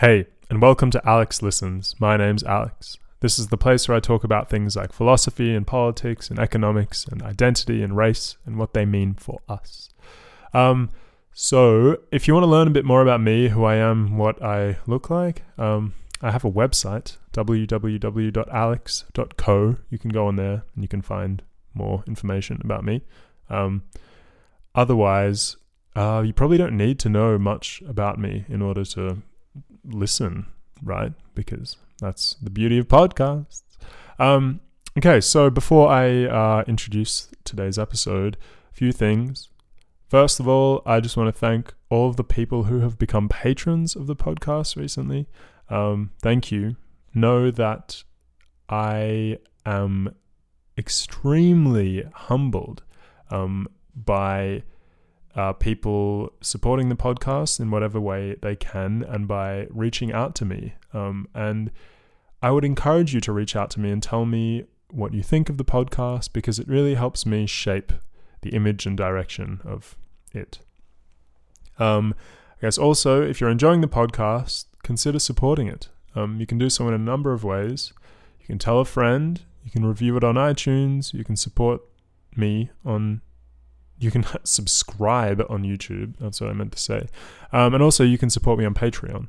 Hey, and welcome to Alex Listens. My name's Alex. This is the place where I talk about things like philosophy and politics and economics and identity and race and what they mean for us. So if you want to learn a bit more about me, who I am, what I look like, I have a website, www.alex.co. You can go on there and you can find more information about me. Otherwise, you probably don't need to know much about me in order to listen, right? Because that's the beauty of podcasts. Okay, so before I introduce today's episode, a few things. First of all, I just want to thank all of the people who have become patrons of the podcast recently. Thank you. Know that I am extremely humbled by people supporting the podcast in whatever way they can and by reaching out to me. And I would encourage you to reach out to me and tell me what you think of the podcast, because it really helps me shape the image and direction of it. I guess also, if you're enjoying the podcast, consider supporting it. You can do so in a number of ways. You can tell a friend, you can review it on iTunes, you can support me on you can subscribe on YouTube. That's what I meant to say. And also you can support me on Patreon,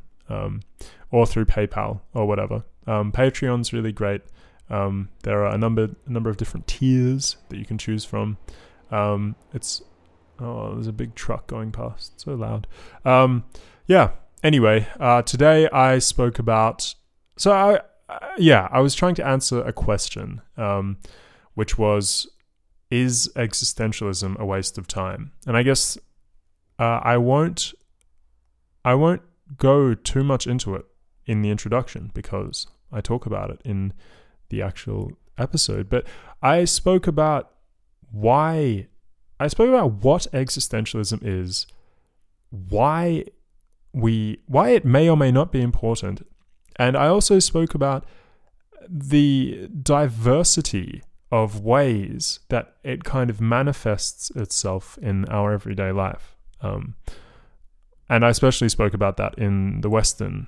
or through PayPal or whatever. Patreon's really great. There are a number of different tiers that you can choose from. There's a big truck going past. It's so loud. Anyway, today I spoke about, I was trying to answer a question, which was, is existentialism a waste of time? And I guess I won't go too much into it in the introduction because I talk about it in the actual episode. But I spoke about what existentialism is, why it may or may not be important, and I also spoke about the diversity of ways that it kind of manifests itself in our everyday life. And I especially spoke about that in a Western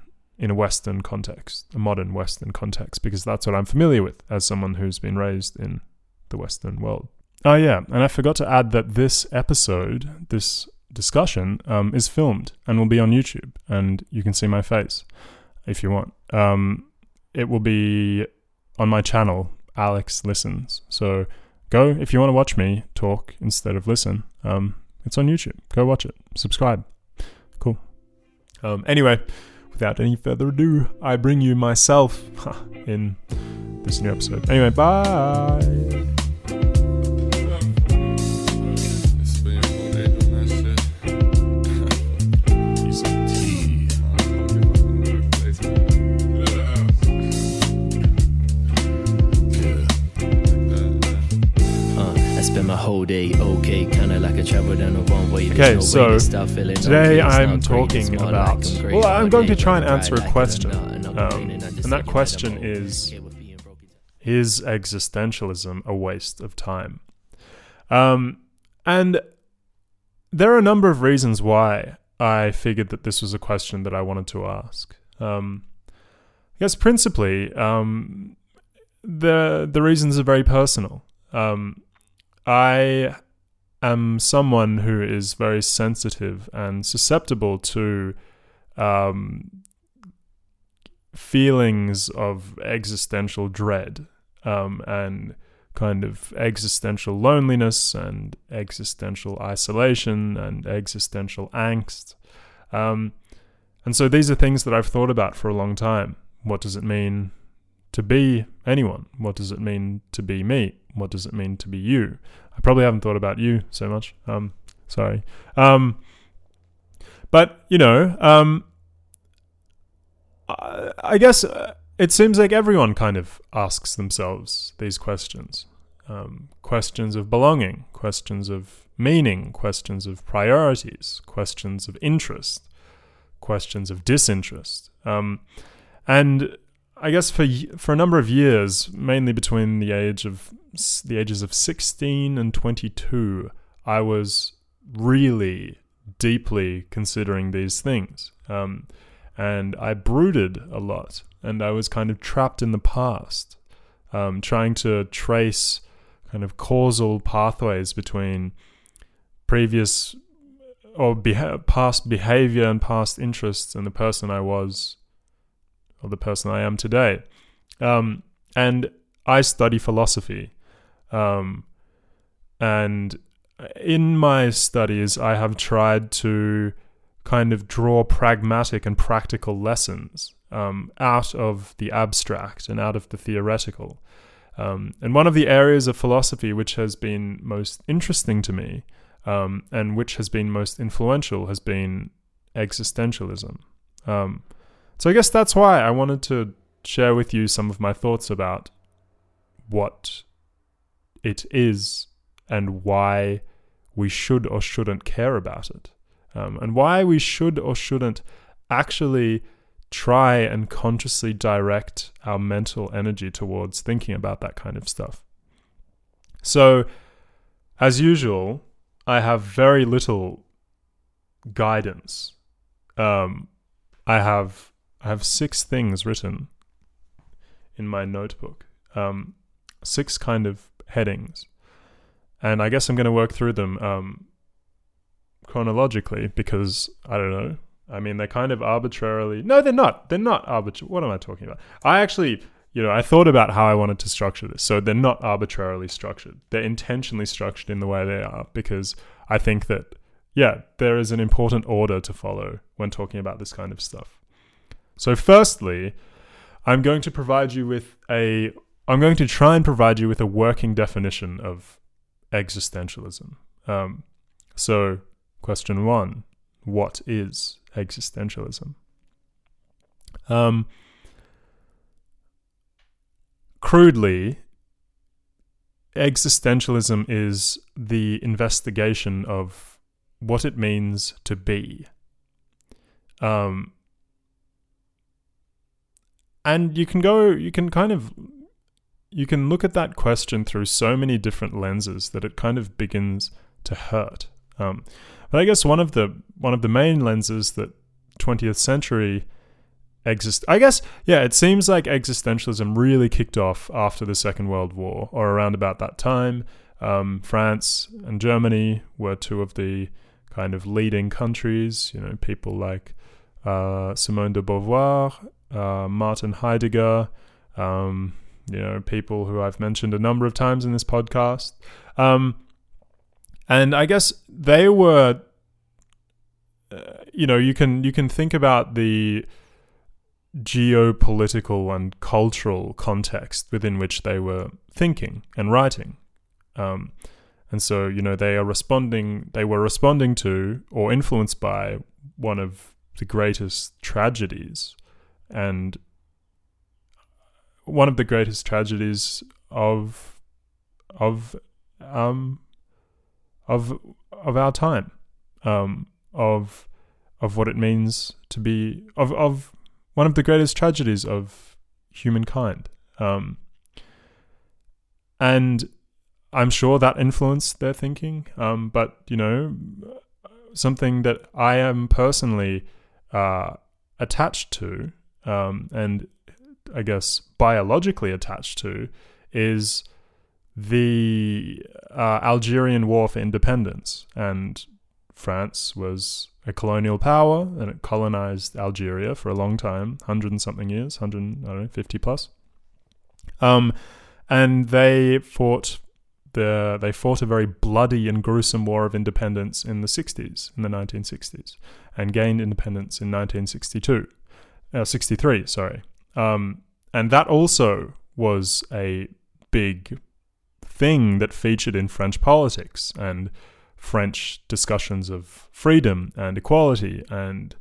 context, a modern Western context, because that's what I'm familiar with as someone who's been raised in the Western world. Oh yeah, and I forgot to add that this discussion is filmed and will be on YouTube, and you can see my face if you want. It will be on my channel, Alex Listens. So go, if you want to watch me talk instead of listen, it's on YouTube. Go watch it. Subscribe. Cool. Anyway, without any further ado, I bring you myself in this new episode. Anyway, bye. Whole day, okay, kinda like I traveled down the one way. Okay, so today I'm talking about, well, I'm going to try and answer a question, and that question is existentialism a waste of time? And there are a number of reasons why I figured that this was a question that I wanted to ask. I guess principally, the reasons are very personal. I am someone who is very sensitive and susceptible to feelings of existential dread, and kind of existential loneliness and existential isolation and existential angst. And so these are things that I've thought about for a long time. What does it mean to be anyone? What does it mean to be me? What does it mean to be you? I probably haven't thought about you so much. Sorry. But, I guess it seems like everyone kind of asks themselves these questions. Questions of belonging, questions of meaning, questions of priorities, questions of interest, questions of disinterest. And I guess for a number of years, mainly between the ages of 16 and 22, I was really deeply considering these things, and I brooded a lot, and I was kind of trapped in the past, trying to trace kind of causal pathways between previous or past behavior and past interests and the person I was or the person I am today. And I study philosophy, and in my studies I have tried to kind of draw pragmatic and practical lessons out of the abstract and out of the theoretical. And one of the areas of philosophy which has been most interesting to me, and which has been most influential, has been existentialism. So I guess that's why I wanted to share with you some of my thoughts about what it is and why we should or shouldn't care about it, and why we should or shouldn't actually try and consciously direct our mental energy towards thinking about that kind of stuff. So, as usual, I have very little guidance. I have 6 things written in my notebook, 6 kind of headings, and I guess I'm going to work through them chronologically, because I don't know. I mean, they're kind of arbitrarily... No, they're not. They're not arbitrary. What am I talking about? I actually, I thought about how I wanted to structure this. So they're not arbitrarily structured. They're intentionally structured in the way they are, because I think that, there is an important order to follow when talking about this kind of stuff. So firstly, I'm going to try and provide you with a working definition of existentialism. So question 1, what is existentialism? Crudely, existentialism is the investigation of what it means to be. And you can look at that question through so many different lenses that it kind of begins to hurt. But I guess one of the main lenses that 20th century it seems like existentialism really kicked off after the Second World War, or around about that time. France and Germany were 2 of the kind of leading countries. People like Simone de Beauvoir, Martin Heidegger, people who I've mentioned a number of times in this podcast. And I guess they were, you can think about the geopolitical and cultural context within which they were thinking and writing. And so, they were responding to or influenced by one of the greatest tragedies, and one of the greatest tragedies of our time, of what it means to be, of one of the greatest tragedies of humankind. And I'm sure that influenced their thinking, but something that I am personally attached to, and I guess biologically attached to, is the Algerian War for Independence. And France was a colonial power, and it colonized Algeria for a long time, 50 plus. And they fought a very bloody and gruesome war of independence in the 1960s, and gained independence in 1963. And that also was a big thing that featured in French politics and French discussions of freedom and equality and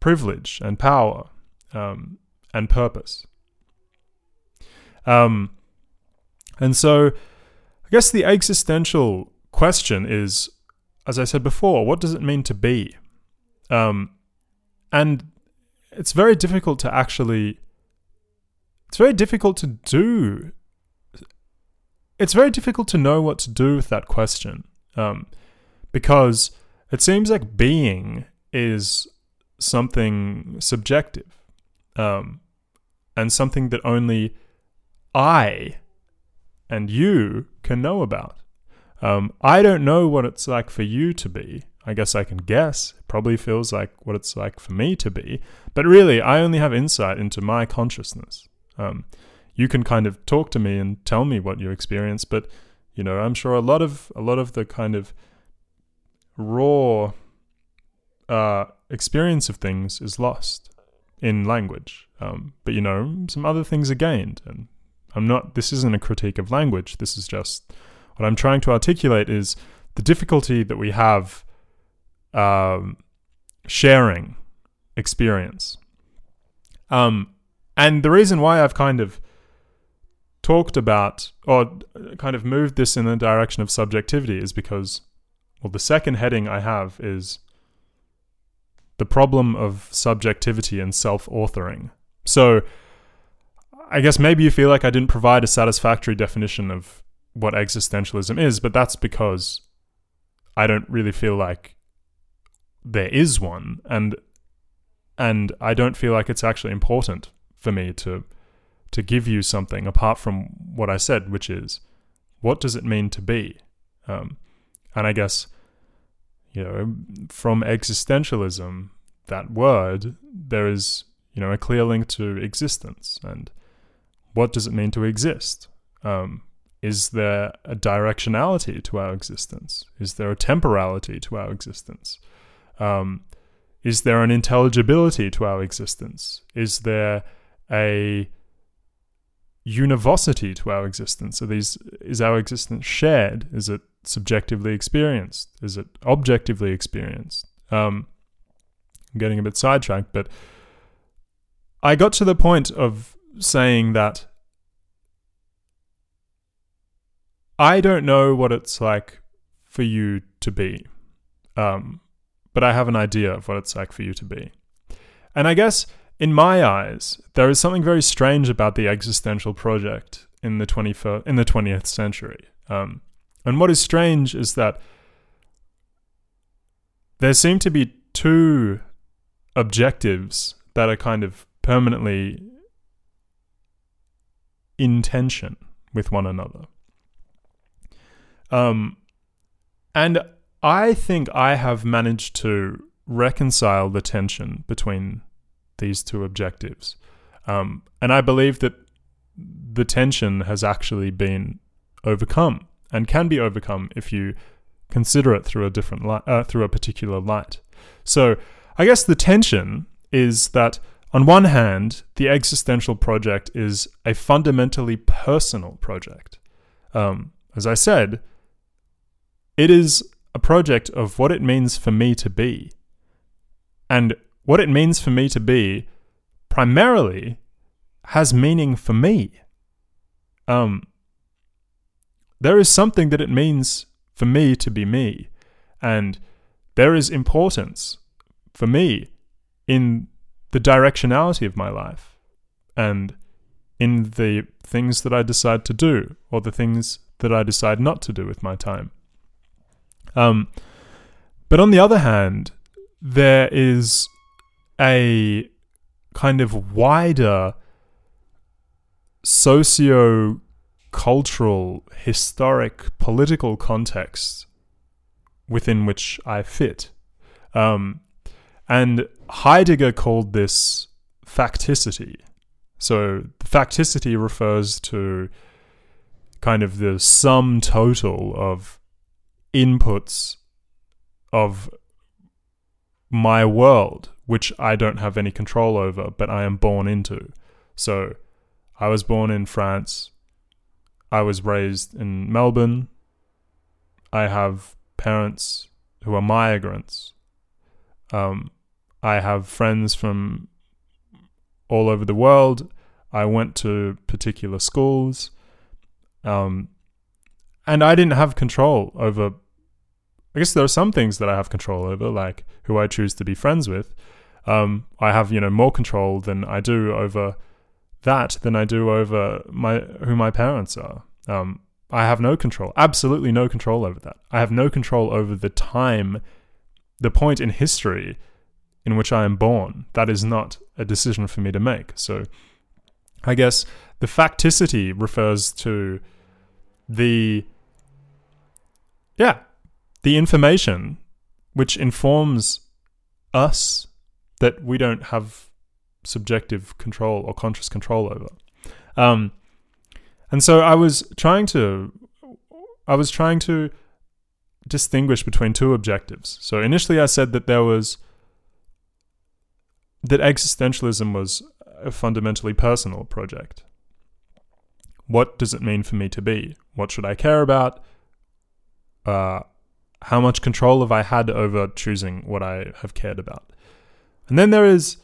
privilege and power and purpose. And so I guess the existential question is, as I said before, what does it mean to be? And it's very difficult to do. It's very difficult to know what to do with that question, because it seems like being is something subjective, and something that only I and you can know about. I don't know what it's like for you to be. I guess I can guess. It probably feels like what it's like for me to be. But really, I only have insight into my consciousness. You can kind of talk to me and tell me what you experience, but you know, I'm sure a lot of the kind of raw experience of things is lost in language. But you know, some other things are gained. And this isn't a critique of language. This is just what I'm trying to articulate is the difficulty that we have sharing experience. And the reason why I've kind of talked about or kind of moved this in the direction of subjectivity is because, well, the second heading I have is the problem of subjectivity and self-authoring. So I guess maybe you feel like I didn't provide a satisfactory definition of what existentialism is, but that's because I don't really feel like there is one, and I don't feel like it's actually important for me to give you something apart from what I said, which is, what does it mean to be? And I guess, you know, from existentialism, that word, there is, you know, a clear link to existence. And what does it mean to exist? Is there a directionality to our existence? Is there a temporality to our existence? Is there an intelligibility to our existence? Is there a univocity to our existence? Is our existence shared? Is it subjectively experienced? Is it objectively experienced? I'm getting a bit sidetracked, but I got to the point of saying that I don't know what it's like for you to be, but I have an idea of what it's like for you to be. And I guess, in my eyes, there is something very strange about the existential project in the 20th century. And what is strange is that there seem to be two objectives that are kind of permanently in tension with one another. And I think I have managed to reconcile the tension between these two objectives. And I believe that the tension has actually been overcome and can be overcome if you consider it through a different light, through a particular light. So I guess the tension is that on one hand, the existential project is a fundamentally personal project. As I said, it is a project of what it means for me to be. And what it means for me to be primarily has meaning for me. There is something that it means for me to be me. And there is importance for me in the directionality of my life and in the things that I decide to do or the things that I decide not to do with my time. But on the other hand, there is a kind of wider socio-cultural, historic, political context within which I fit. And Heidegger called this facticity. So facticity refers to kind of the sum total of inputs of my world, which I don't have any control over, but I am born into. So I was born in France. I was raised in Melbourne. I have parents who are migrants. I have friends from all over the world. I went to particular schools. And I didn't have control over, I guess there are some things that I have control over, like who I choose to be friends with. I have, you know, more control than I do over that than I do over who my parents are. I have no control, absolutely no control over that. I have no control over the point in history in which I am born. That is not a decision for me to make. So I guess the facticity refers to the information which informs us that we don't have subjective control or conscious control over. And so I was trying to distinguish between two objectives. So initially I said that that existentialism was a fundamentally personal project. What does it mean for me to be? What should I care about? How much control have I had over choosing what I have cared about? And then there is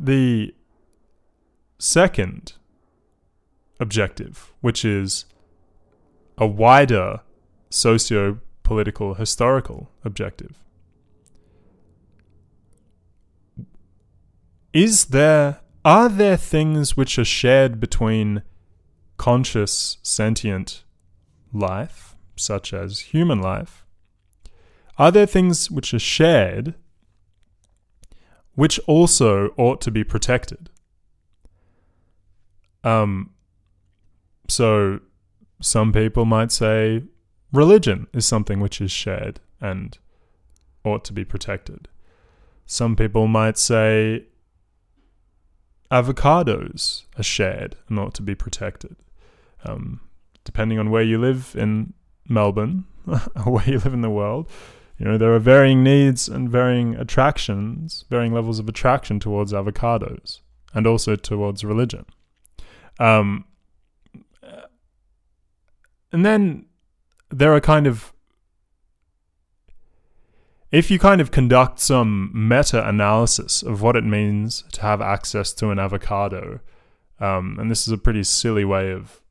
the second objective, which is a wider socio-political, historical objective. Are there things which are shared between conscious, sentient life, such as human life? Are there things which are shared which also ought to be protected? So some people might say religion is something which is shared and ought to be protected. Some people might say avocados are shared and ought to be protected. Depending on where you live in Melbourne or where you live in the world, there are varying needs and varying levels of attraction towards avocados and also towards religion. And then there are if you conduct some meta-analysis of what it means to have access to an avocado, and this is a pretty silly way of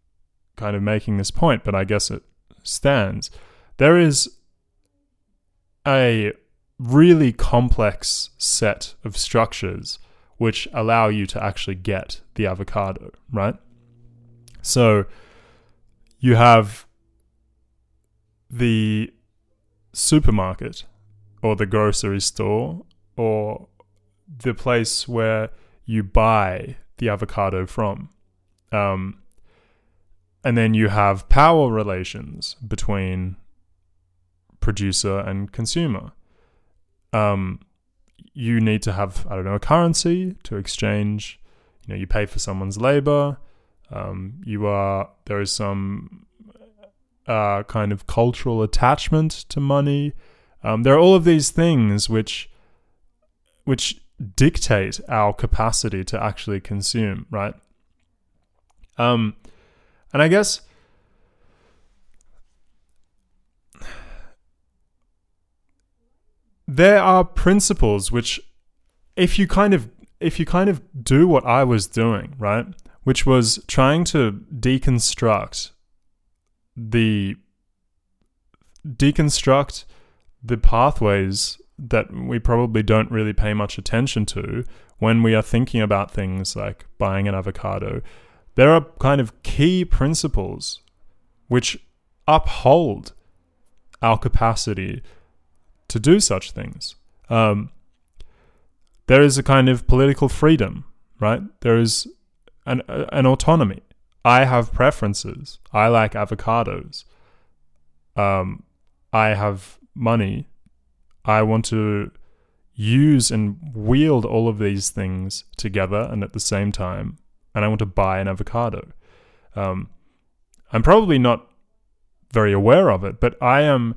making this point, but I guess it stands, there is a really complex set of structures which allow you to actually get the avocado, right? So you have the supermarket or the grocery store or the place where you buy the avocado from. And then you have power relations between producer and consumer. You need to have, a currency to exchange. You pay for someone's labor. There is some kind of cultural attachment to money. There are all of these things which dictate our capacity to actually consume, right? And I guess there are principles which, if you do what I was doing, right, which was trying to deconstruct the pathways that we probably don't really pay much attention to when we are thinking about things like buying an avocado. There are key principles which uphold our capacity to do such things. There is a political freedom, right? There is an autonomy. I have preferences. I like avocados. I have money. I want to use and wield all of these things together and at the same time. And I want to buy an avocado. I'm probably not very aware of it, but I am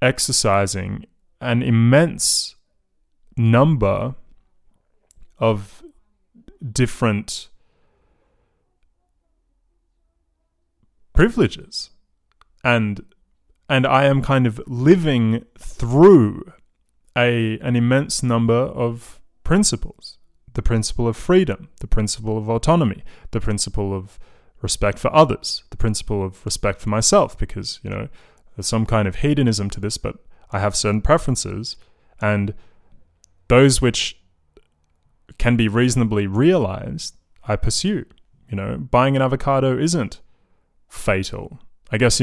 exercising an immense number of different privileges. And I am living through an immense number of principles. The principle of freedom, the principle of autonomy, the principle of respect for others, the principle of respect for myself, because, there's some kind of hedonism to this, but I have certain preferences, and those which can be reasonably realized, I pursue. Buying an avocado isn't fatal. I guess,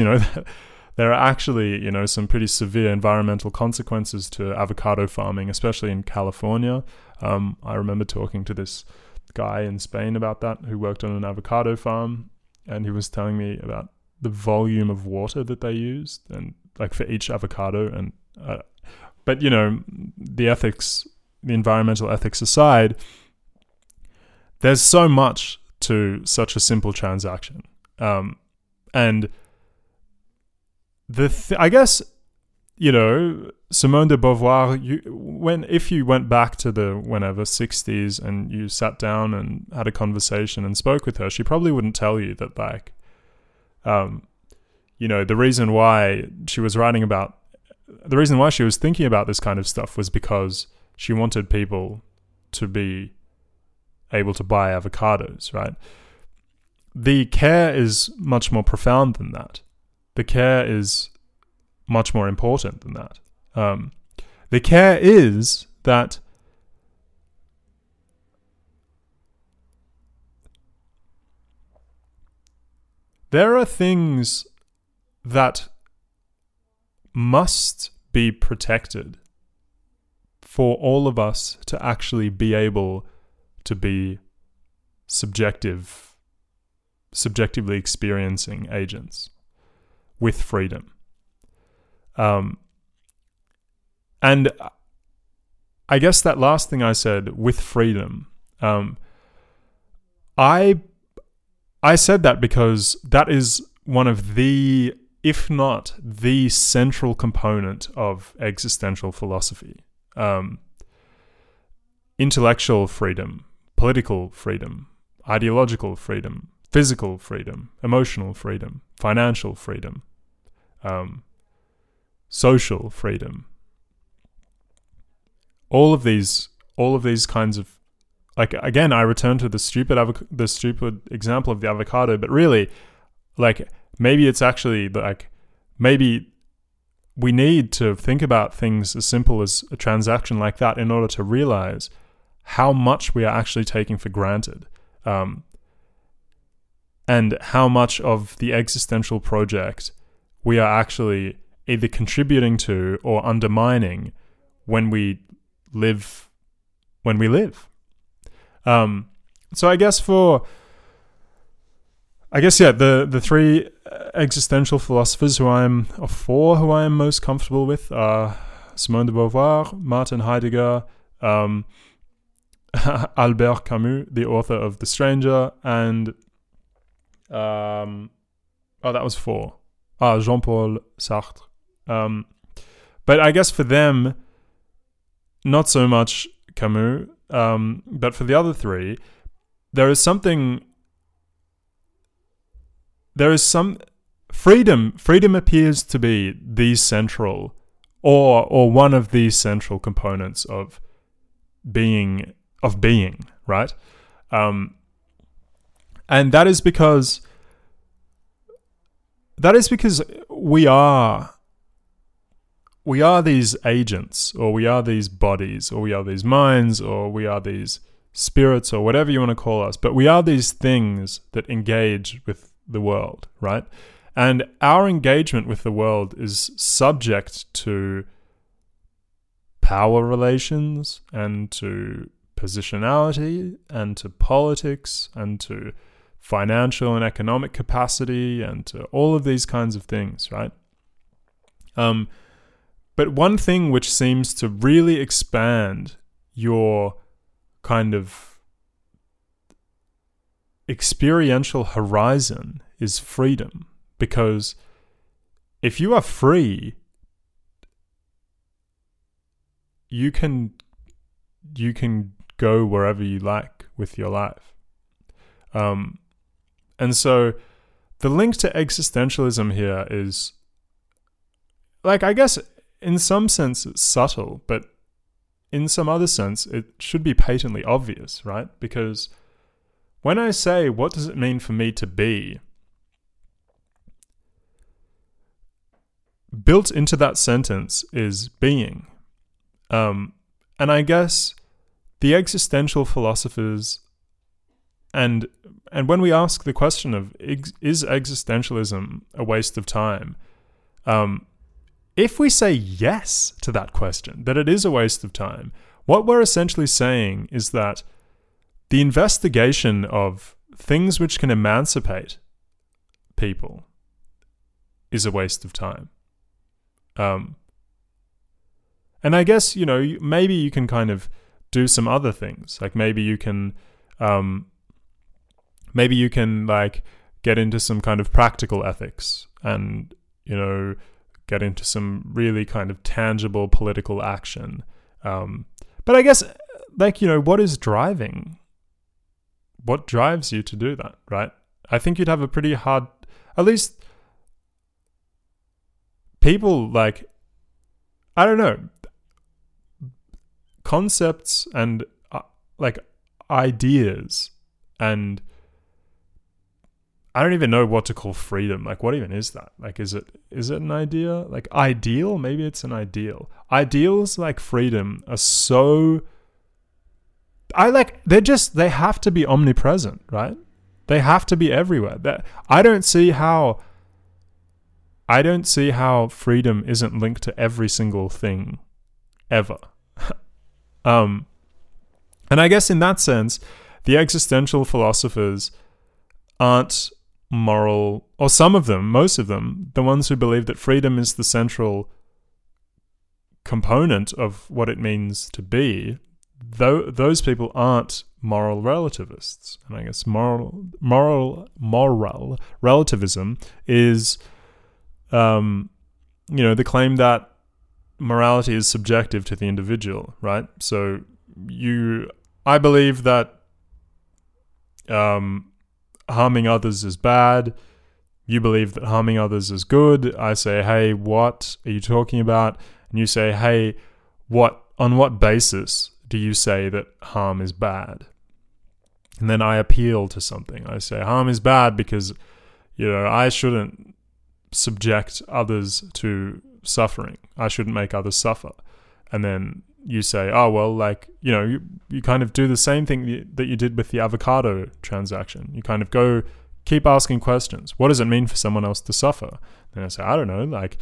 there are actually, you know, some pretty severe environmental consequences to avocado farming, especially in California. I remember talking to this guy in Spain about that who worked on an avocado farm, and he was telling me about the volume of water that they used, and like for each avocado. And but, you know, the ethics, the environmental ethics aside, there's so much to such a simple transaction. And I guess, you know, Simone de Beauvoir, if you went back to the whenever 60s and you sat down and had a conversation and spoke with her, she probably wouldn't tell you that, like, you know, the reason why she was writing about, the reason why she was thinking about this kind of stuff was because she wanted people to be able to buy avocados, right? The care is much more profound than that. The care is much more important than that. The care is that there are things that must be protected for all of us to actually be able to be subjectively experiencing agents with freedom. And I guess that last thing I said, with freedom, I said that because that is one of the, if not the central component of existential philosophy. Intellectual freedom, political freedom, ideological freedom, physical freedom, emotional freedom, financial freedom, social freedom. All of these kinds of, like, again, I return to the stupid example of the avocado, but really, like, maybe it's actually like, maybe we need to think about things as simple as a transaction like that in order to realize how much we are actually taking for granted, and how much of the existential project we are actually either contributing to or undermining when we live. So I guess the three existential philosophers who I am most comfortable with are Simone de Beauvoir, Martin Heidegger, Albert Camus, the author of The Stranger, and that was four. Jean-Paul Sartre. But I guess for them, not so much Camus, but for the other three, there is some freedom. Freedom appears to be the central or one of the central components of being, right? And that is because we are these agents, or we are these bodies, or we are these minds, or we are these spirits, or whatever you want to call us, but we are these things that engage with the world, right? And our engagement with the world is subject to power relations, and to positionality, and to politics, and to financial and economic capacity, and to all of these kinds of things, right? But one thing which seems to really expand your kind of experiential horizon is freedom, because if you are free, you can go wherever you like with your life. And so the link to existentialism here is, like, I guess in some sense it's subtle, but in some other sense it should be patently obvious, right? Because when I say, what does it mean for me to be? Built into that sentence is being. And I guess the existential philosophers, and when we ask the question of, is existentialism a waste of time? If we say yes to that question, that it is a waste of time, what we're essentially saying is that the investigation of things which can emancipate people is a waste of time. And I guess, you know, maybe you can kind of do some other things. Like maybe you can like get into some kind of practical ethics and, you know, get into some really kind of tangible political action. But I guess, like, you know, what drives you to do that, right? I think you'd have a pretty hard, at least people like, I don't know, concepts and like ideas and I don't even know what to call freedom. Like, what even is that? Like, is it an idea? Like, ideal? Maybe it's an ideal. Ideals like freedom are so... they have to be omnipresent, right? They have to be everywhere. I don't see how freedom isn't linked to every single thing ever. And I guess in that sense, the existential philosophers aren't moral, or some of them, most of them, the ones who believe that freedom is the central component of what it means to be, though those people aren't moral relativists. And I guess moral relativism is, you know, the claim that morality is subjective to the individual, right? So I believe that harming others is bad. You believe that harming others is good. I say, hey, what are you talking about? And you say, hey, on what basis do you say that harm is bad? And then I appeal to something. I say harm is bad because, you know, I shouldn't subject others to suffering. I shouldn't make others suffer. And then you say, oh, well, like, you know, you kind of do the same thing that you did with the avocado transaction. You kind of go, keep asking questions. What does it mean for someone else to suffer? Then I say, I don't know, like,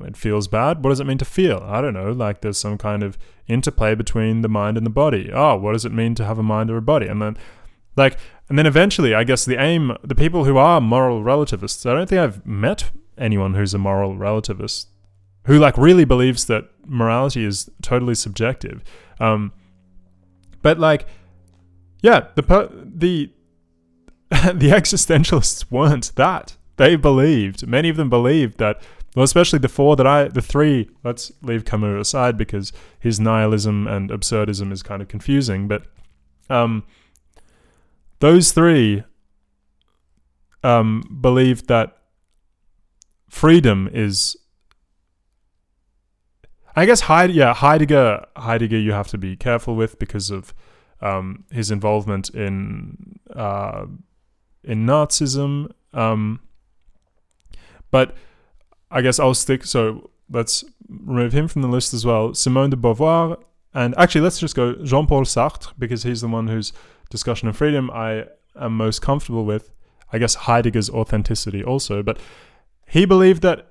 it feels bad. What does it mean to feel? I don't know, like, there's some kind of interplay between the mind and the body. Oh, what does it mean to have a mind or a body? And then eventually, I guess the people who are moral relativists, I don't think I've met anyone who's a moral relativist who like really believes that morality is totally subjective. But like, yeah, the existentialists weren't that. They believed, many of them believed that, well, especially the three, let's leave Camus aside because his nihilism and absurdism is kind of confusing, but those three believed that freedom is... I guess Heidegger you have to be careful with because of his involvement in Nazism. But I guess I'll stick... So let's remove him from the list as well. Simone de Beauvoir. And actually, let's just go Jean-Paul Sartre because he's the one whose discussion of freedom I am most comfortable with. I guess Heidegger's authenticity also. But he believed that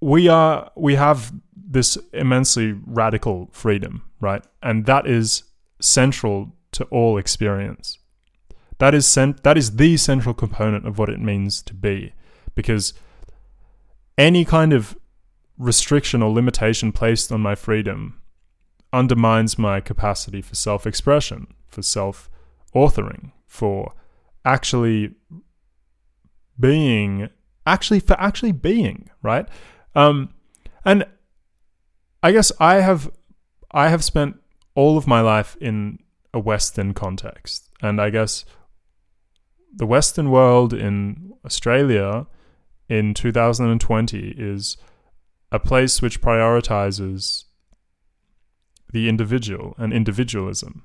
we have this immensely radical freedom, right? And that is central to all experience. That is the central component of what it means to be, because any kind of restriction or limitation placed on my freedom undermines my capacity for self-expression, for self-authoring, for actually being, right? And I guess I have spent all of my life in a Western context. And I guess the Western world in Australia in 2020 is a place which prioritizes the individual and individualism.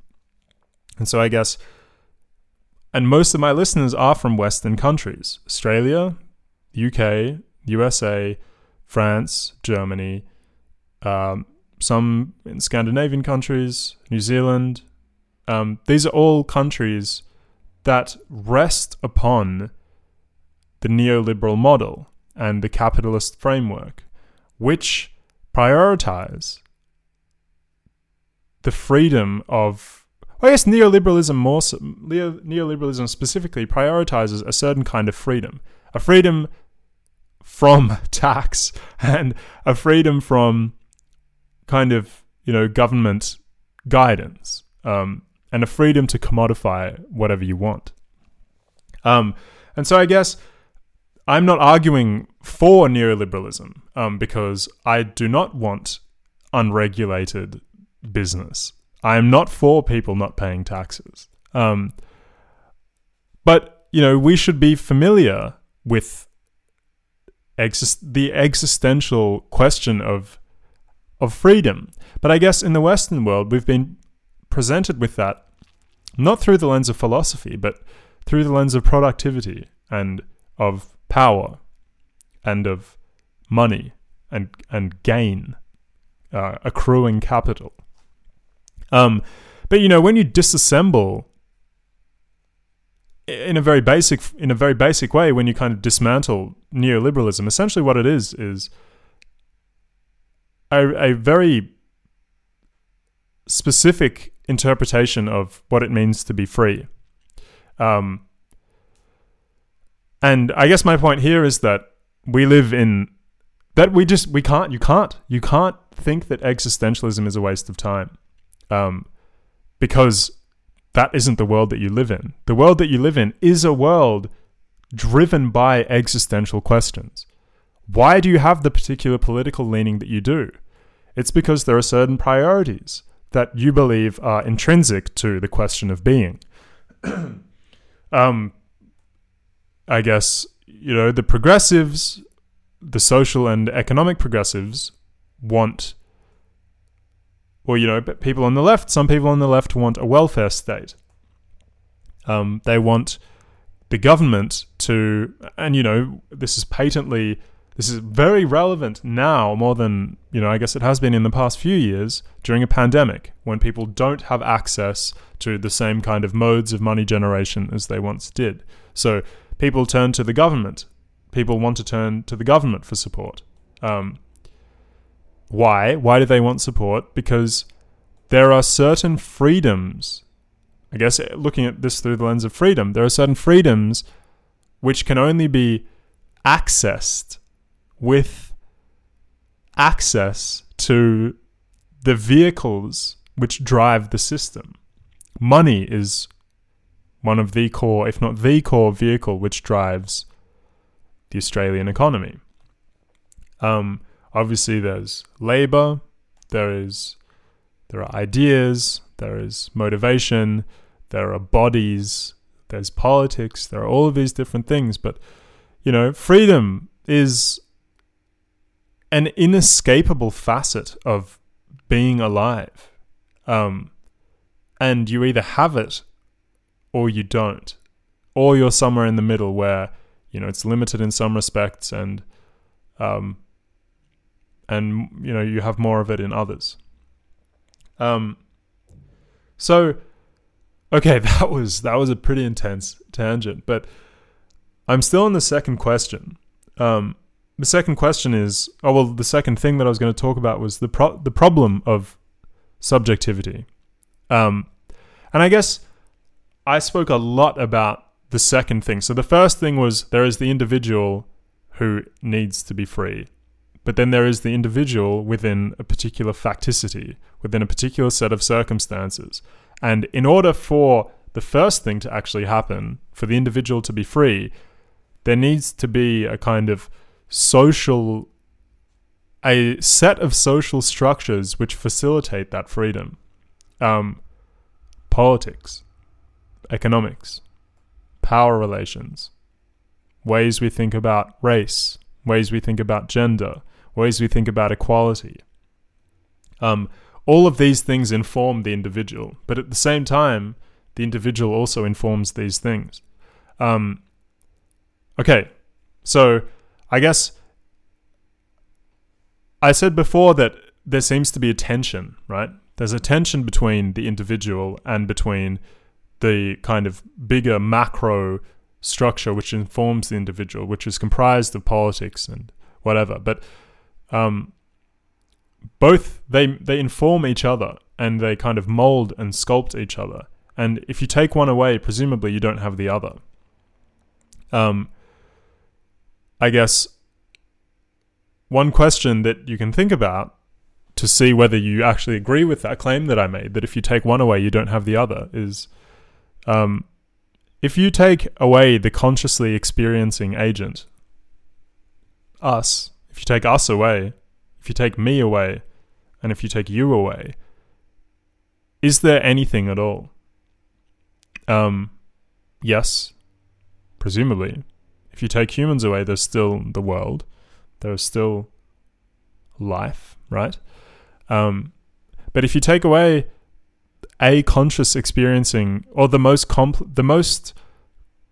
And so I guess, and most of my listeners are from Western countries, Australia, UK, USA, France, Germany, some in Scandinavian countries, New Zealand. These are all countries that rest upon the neoliberal model and the capitalist framework, which prioritize the freedom of, I guess neoliberalism more, neoliberalism specifically prioritizes a certain kind of freedom, a freedom from tax and a freedom from kind of, you know, government guidance, and a freedom to commodify whatever you want. And so I guess I'm not arguing for neoliberalism because I do not want unregulated business. I am not for people not paying taxes. But, you know, we should be familiar with the existential question of freedom. But I guess in the Western world, we've been presented with that not through the lens of philosophy, but through the lens of productivity and of power and of money and gain, accruing capital. But, you know, when you disassemble in a very basic way, when you kind of dismantle neoliberalism, essentially what it is a very specific interpretation of what it means to be free. And I guess my point here is that we live in that you can't think that existentialism is a waste of time. Because that isn't the world that you live in. The world that you live in is a world driven by existential questions. Why do you have the particular political leaning that you do? It's because there are certain priorities that you believe are intrinsic to the question of being. I guess, you know, the progressives, the social and economic progressives want, or, you know, but people on the left, some people on the left want a welfare state. They want the government to, and, you know, this is very relevant now more than, you know, I guess it has been in the past few years during a pandemic when people don't have access to the same kind of modes of money generation as they once did. So people turn to the government. People want to turn to the government for support. Why? Why do they want support? Because there are certain freedoms, I guess looking at this through the lens of freedom, there are certain freedoms which can only be accessed with access to the vehicles which drive the system. Money is one of the core, if not the core vehicle, which drives the Australian economy. Obviously there's labor, there are ideas, there is motivation, there are bodies, there's politics, there are all of these different things. But, you know, freedom is an inescapable facet of being alive. And you either have it or you don't, or you're somewhere in the middle where, you know, it's limited in some respects and, you know, you have more of it in others. So, okay, that was a pretty intense tangent, but I'm still on the second question. The second question is, the second thing that I was going to talk about was the problem of subjectivity. And I guess I spoke a lot about the second thing. So the first thing was there is the individual who needs to be free, but then there is the individual within a particular facticity, within a particular set of circumstances. And in order for the first thing to actually happen, for the individual to be free, there needs to be a kind of a set of social structures which facilitate that freedom. Politics, economics, power relations, ways we think about race, ways we think about gender, ways we think about equality. All of these things inform the individual, but at the same time, the individual also informs these things. Okay, so I guess I said before that there seems to be a tension, right? There's a tension between the individual and between the kind of bigger macro structure which informs the individual, which is comprised of politics and whatever. But both, they inform each other, and they kind of mold and sculpt each other. And if you take one away, presumably you don't have the other. I guess one question that you can think about to see whether you actually agree with that claim that I made, that if you take one away, you don't have the other, is if you take away the consciously experiencing agent, us, if you take us away, if you take me away, and if you take you away, is there anything at all? Yes, presumably. If you take humans away, there's still the world. There's still life, right? But if you take away a conscious experiencing, or the most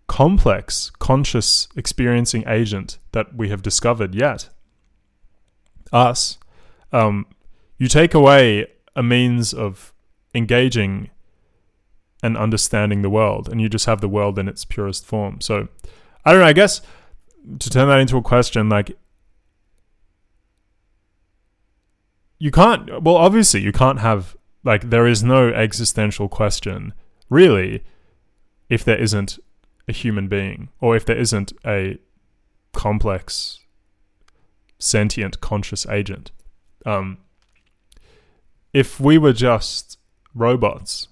complex conscious experiencing agent that we have discovered yet, us, you take away a means of engaging and understanding the world, and you just have the world in its purest form. So, I don't know, I guess to turn that into a question, like, obviously you can't have, like, there is no existential question, really, if there isn't a human being, or if there isn't a complex, sentient, conscious agent. If we were just robots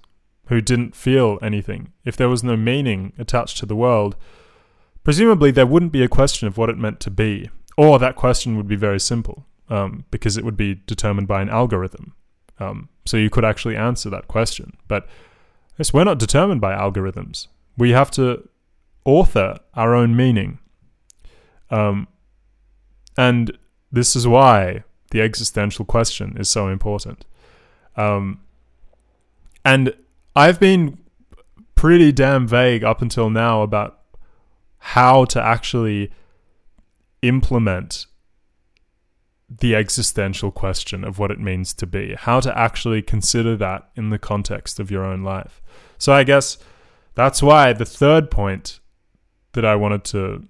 who didn't feel anything, if there was no meaning attached to the world, presumably there wouldn't be a question of what it meant to be, or that question would be very simple, because it would be determined by an algorithm. So you could actually answer that question. But yes, we're not determined by algorithms. We have to author our own meaning. And this is why the existential question is so important. And I've been pretty damn vague up until now about how to actually implement the existential question of what it means to be, how to actually consider that in the context of your own life. So I guess that's why the third point that I wanted to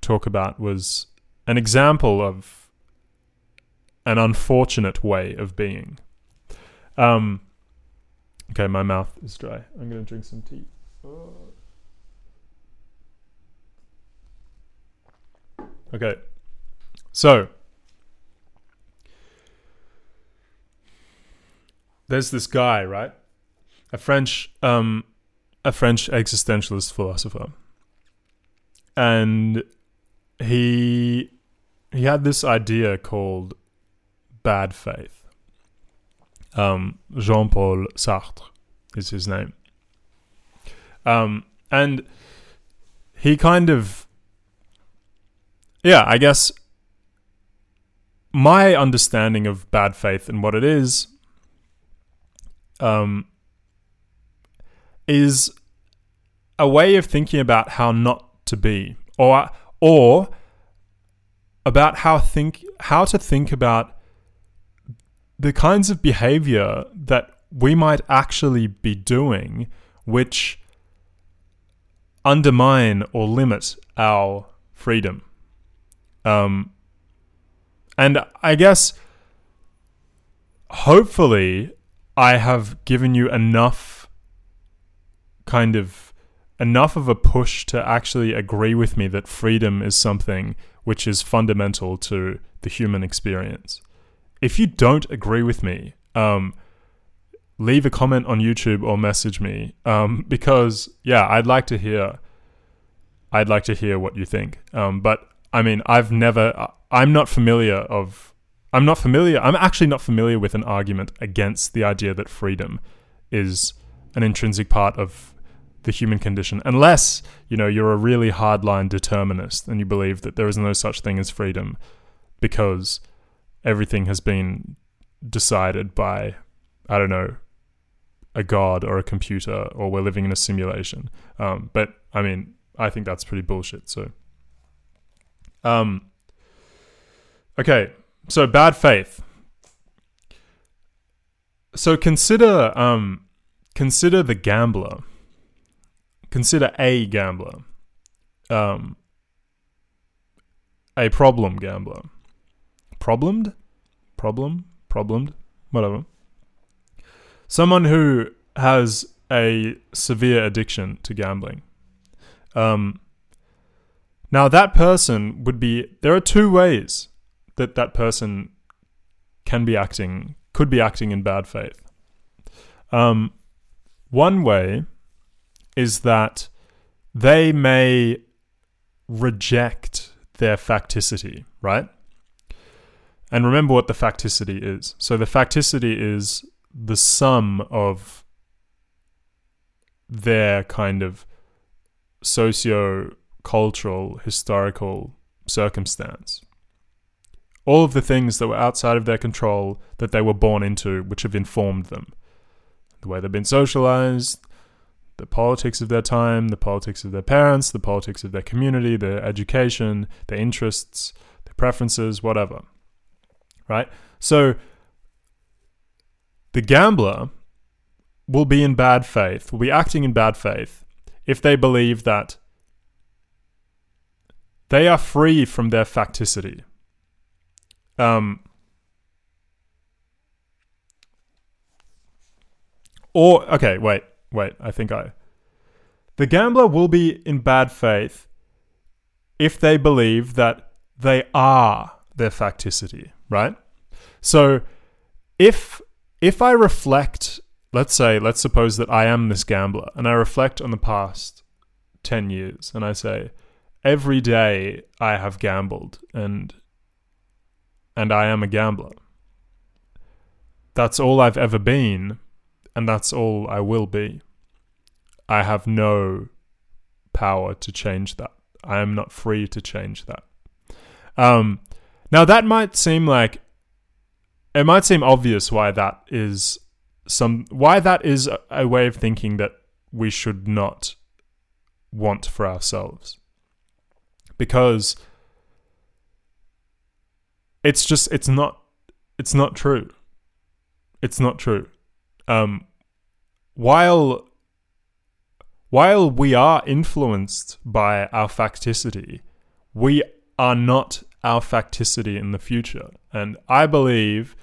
talk about was an example of an unfortunate way of being. Okay, my mouth is dry. I'm going to drink some tea. Okay. So, there's this guy, right? A French existentialist philosopher. And he had this idea called bad faith. Jean-Paul Sartre is his name. And he kind of, I guess my understanding of bad faith and what it is a way of thinking about how not to be, or about how to think about the kinds of behavior that we might actually be doing which undermine or limit our freedom. And I guess hopefully I have given you enough of a push to actually agree with me that freedom is something which is fundamental to the human experience. If you don't agree with me, leave a comment on YouTube or message me, because I'd like to hear what you think. But I mean, I'm actually not familiar with an argument against the idea that freedom is an intrinsic part of the human condition, unless, you're a really hardline determinist and you believe that there is no such thing as freedom because everything has been decided by, I don't know, a god or a computer, or we're living in a simulation. But I mean, I think that's pretty bullshit. So, okay. So bad faith. So consider a gambler. a problem gambler. Problemed, whatever. Someone who has a severe addiction to gambling. Now that person would be, there are two ways that that person could be acting in bad faith. One way is that they may reject their facticity, right? And remember what the facticity is. So the facticity is the sum of their kind of socio-cultural, historical circumstance. All of the things that were outside of their control that they were born into, which have informed them. The way they've been socialized, the politics of their time, the politics of their parents, the politics of their community, their education, their interests, their preferences, whatever. Right? So the gambler will be acting in bad faith if they believe that they are free from their facticity. The gambler will be in bad faith if they believe that they are their facticity, right? So if I reflect, let's suppose that I am this gambler and I reflect on the past 10 years and I say, every day I have gambled and I am a gambler. That's all I've ever been and that's all I will be. I have no power to change that. I am not free to change that. Now that might seem like, it might seem obvious why that is a way of thinking that we should not want for ourselves. Because it's not true. It's not true. While we are influenced by our facticity, we are not our facticity in the future. And I believe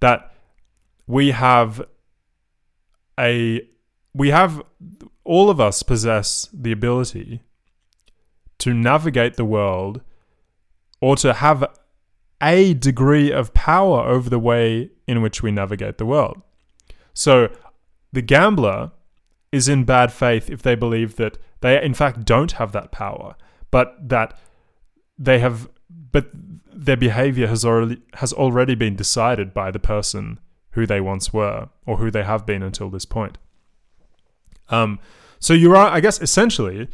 that all of us possess the ability to navigate the world or to have a degree of power over the way in which we navigate the world. So the gambler is in bad faith if they believe that they in fact don't have that power, but that their behavior has already been decided by the person who they once were or who they have been until this point. So you are, I guess, essentially,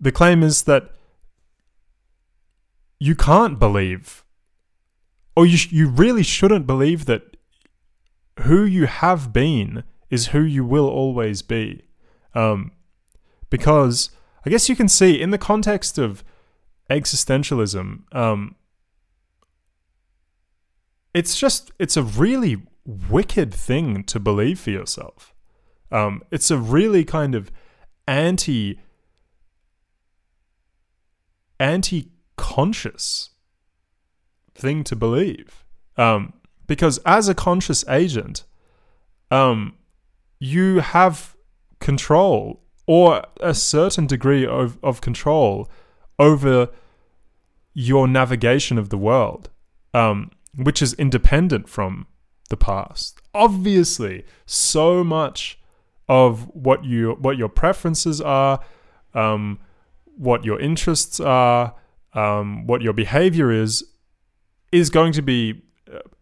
the claim is that you can't believe, or you really shouldn't believe that who you have been is who you will always be. Because I guess you can see in the context of existentialism, it's a really wicked thing to believe for yourself. It's a really kind of anti-conscious thing to believe. Because as a conscious agent, you have control, or a certain degree of control over your navigation of the world, which is independent from the past. Obviously, so much of what your preferences are, what your interests are, what your behavior is going to be,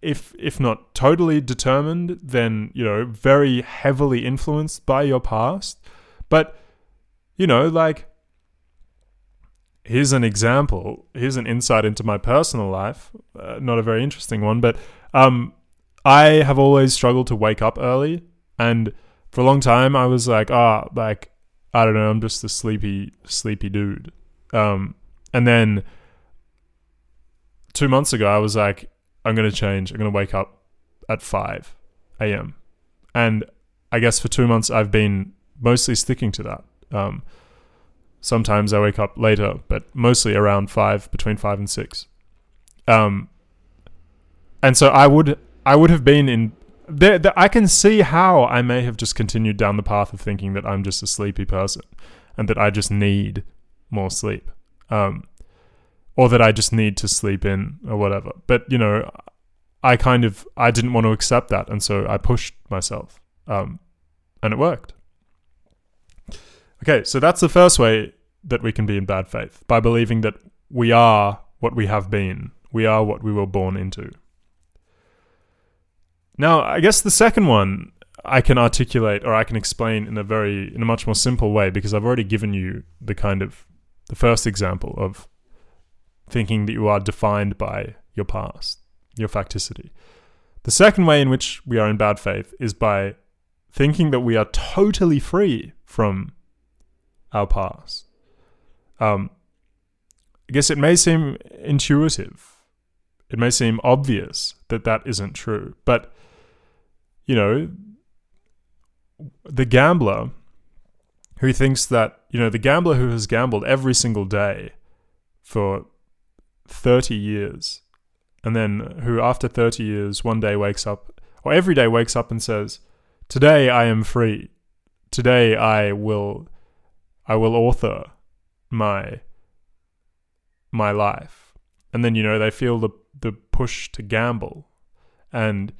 if not totally determined, then very heavily influenced by your past. But here's an example. Here's an insight into my personal life. Not a very interesting one, but I have always struggled to wake up early. And for a long time, I was like, I don't know, I'm just a sleepy dude. And then 2 months ago, I was like, I'm going to change. I'm going to wake up at 5 a.m. And I guess for 2 months, I've been mostly sticking to that. Sometimes I wake up later, but mostly around 5, between 5 and 6. And so I would have been in... I can see how I may have just continued down the path of thinking that I'm just a sleepy person and that I just need more sleep. Or that I just need to sleep in or whatever. But, you know, I didn't want to accept that. And so I pushed myself. And it worked. Okay, so that's the first way that we can be in bad faith, by believing that we are what we have been. We are what we were born into. Now, I guess the second one I can articulate, or I can explain in a much more simple way, because I've already given you the first example of thinking that you are defined by your past, your facticity. The second way in which we are in bad faith is by thinking that we are totally free from our past. I guess it may seem intuitive. It may seem obvious that that isn't true. But, you know, the gambler who thinks that, you know, the gambler who has gambled every single day for 30 years, and then who after 30 years one day wakes up, or every day wakes up and says, today I am free. Today I will author my life. And then, you know, they feel the push to gamble, and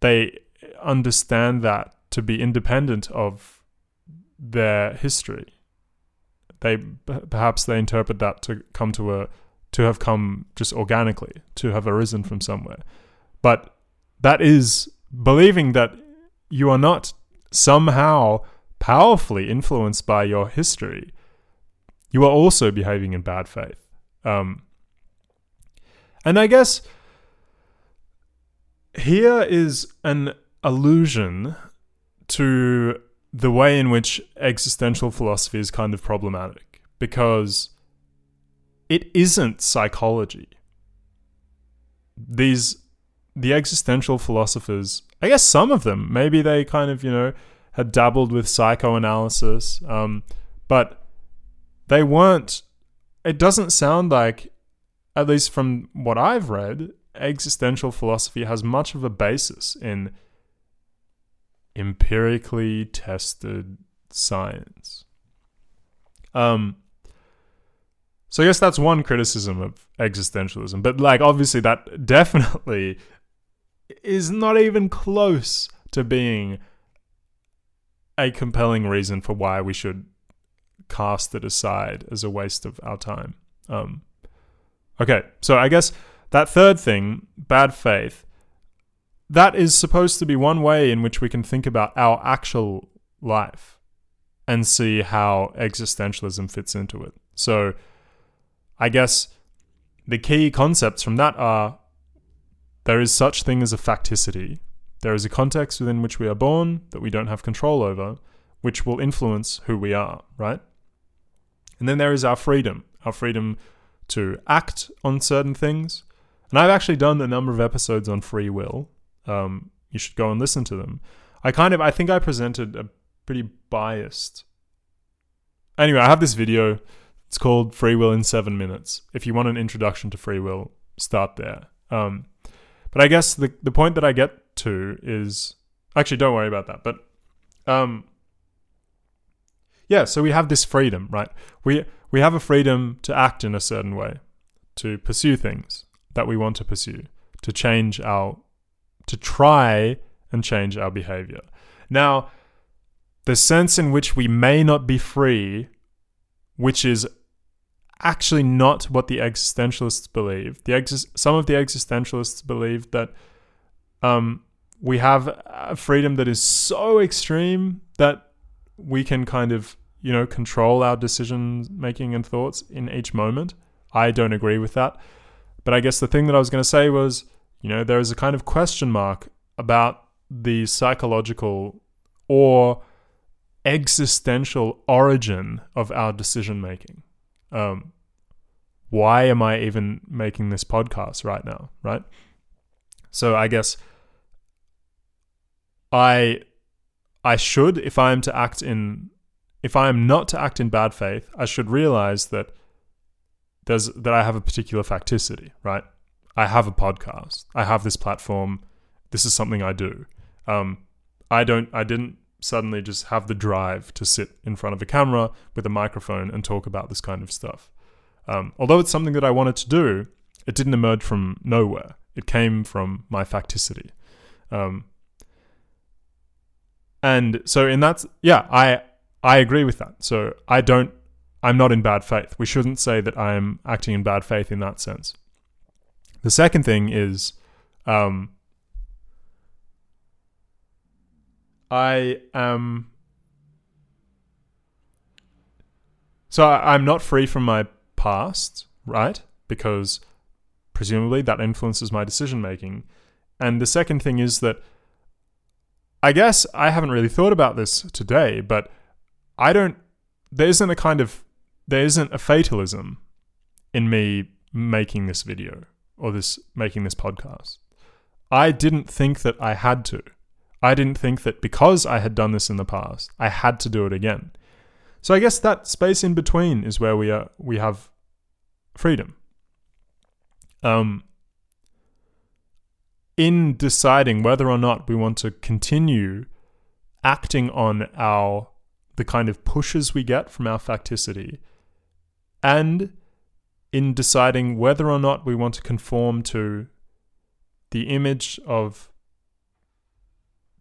they understand that to be independent of their history. Perhaps they interpret that to have come just organically, to have arisen from somewhere. But that is believing that you are not somehow powerfully influenced by your history. You are also behaving in bad faith. And I guess here is an allusion to the way in which existential philosophy is kind of problematic, because it isn't psychology. The existential philosophers, I guess some of them, maybe they kind of, you know, had dabbled with psychoanalysis, but they weren't, it doesn't sound like, at least from what I've read, existential philosophy has much of a basis in empirically tested science. So I guess that's one criticism of existentialism. But like, obviously that definitely is not even close to being a compelling reason for why we should cast it aside as a waste of our time. Okay, so I guess that third thing, bad faith, that is supposed to be one way in which we can think about our actual life and see how existentialism fits into it. So I guess the key concepts from that are, there is such thing as a facticity. There is a context within which we are born that we don't have control over, which will influence who we are, right? And then there is our freedom to act on certain things. And I've actually done a number of episodes on free will. You should go and listen to them. I think I presented a pretty biased... Anyway, I have this video. It's called Free Will in 7 Minutes. If you want an introduction to free will, start there. But I guess the point that I get to is... Actually, don't worry about that. But yeah, so we have this freedom, right? We have a freedom to act in a certain way, to pursue things that we want to pursue, to try and change our behavior. Now, the sense in which we may not be free, which is actually not what the existentialists believe. Some of the existentialists believe that we have a freedom that is so extreme that we can kind of, you know, control our decision making and thoughts in each moment. I don't agree with that. But I guess the thing that I was going to say was, you know, there is a kind of question mark about the psychological or existential origin of our decision making. Why am I even making this podcast right now, right? So I guess I should, if I am to act in if I am not to act in bad faith, I should realize that I have a particular facticity, right? I have a podcast. I have this platform. This is something I do. I didn't suddenly just have the drive to sit in front of a camera with a microphone and talk about this kind of stuff. Although it's something that I wanted to do, it didn't emerge from nowhere. It came from my facticity. And so in that, yeah, I agree with that. So I'm not in bad faith. We shouldn't say that I'm acting in bad faith in that sense. The second thing is, I'm not free from my past, right? Because presumably that influences my decision-making. And the second thing is that, I guess I haven't really thought about this today, but there isn't a fatalism in me making this video or making this podcast. I didn't think that I had to. I didn't think that because I had done this in the past, I had to do it again. So I guess that space in between is where we have freedom. In deciding whether or not we want to continue acting on the kind of pushes we get from our facticity, and in deciding whether or not we want to conform to the image of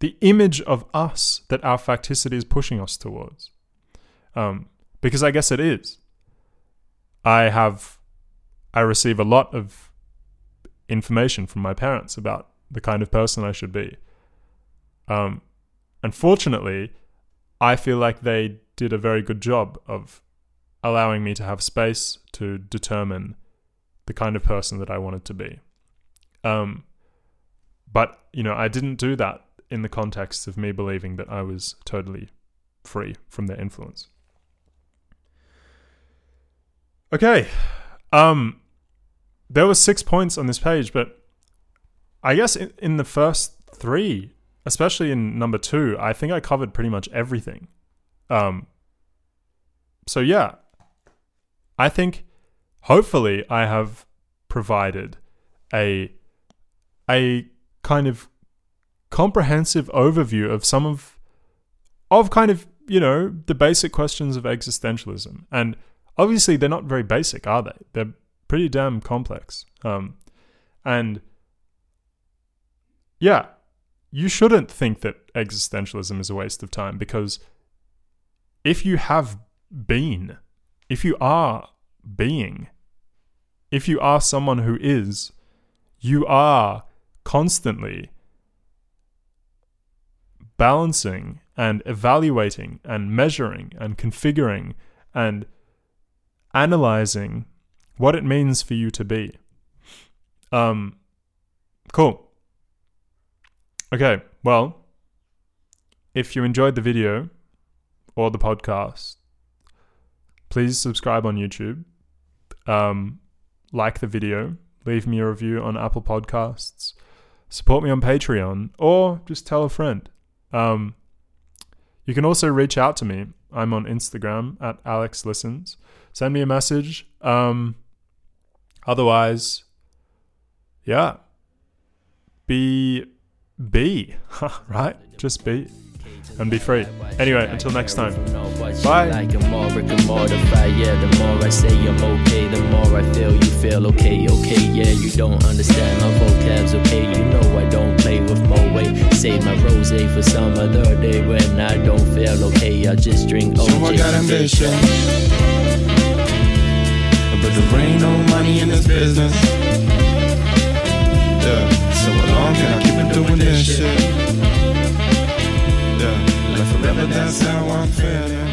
us that our facticity is pushing us towards. Because I guess it is. I receive a lot of information from my parents about the kind of person I should be. Unfortunately, I feel like they did a very good job of allowing me to have space to determine the kind of person that I wanted to be. But, I didn't do that in the context of me believing that I was totally free from their influence. Okay. There were 6 points on this page, but I guess in the first three, especially in number 2, I think I covered pretty much everything. So yeah, I think hopefully I have provided a kind of comprehensive overview of some of kind of, the basic questions of existentialism. And obviously they're not very basic, are they? They're pretty damn complex. And yeah, you shouldn't think that existentialism is a waste of time, because if you are being, if you are someone who is, you are constantly balancing and evaluating and measuring and configuring and analyzing what it means for you to be. Cool. Okay, well, if you enjoyed the video or the podcast, please subscribe on YouTube, like the video, leave me a review on Apple Podcasts, support me on Patreon, or just tell a friend. You can also reach out to me. I'm on Instagram at Alex Listens. Send me a message. Otherwise, yeah, be right, just be and be free. Anyway, until next time, bye. Like I'm more brick and mortified, yeah. The more I say I'm okay, the more I feel you feel okay, yeah. You don't understand my vocabs, okay. You know I don't play with my weight. Save my rosé for some other day when I don't feel okay. I just drink OJ. So I got ambition, but there ain't no money in this business, yeah. So how long can I keep on doing this shit? Yeah, like forever, that's how I'm feeling.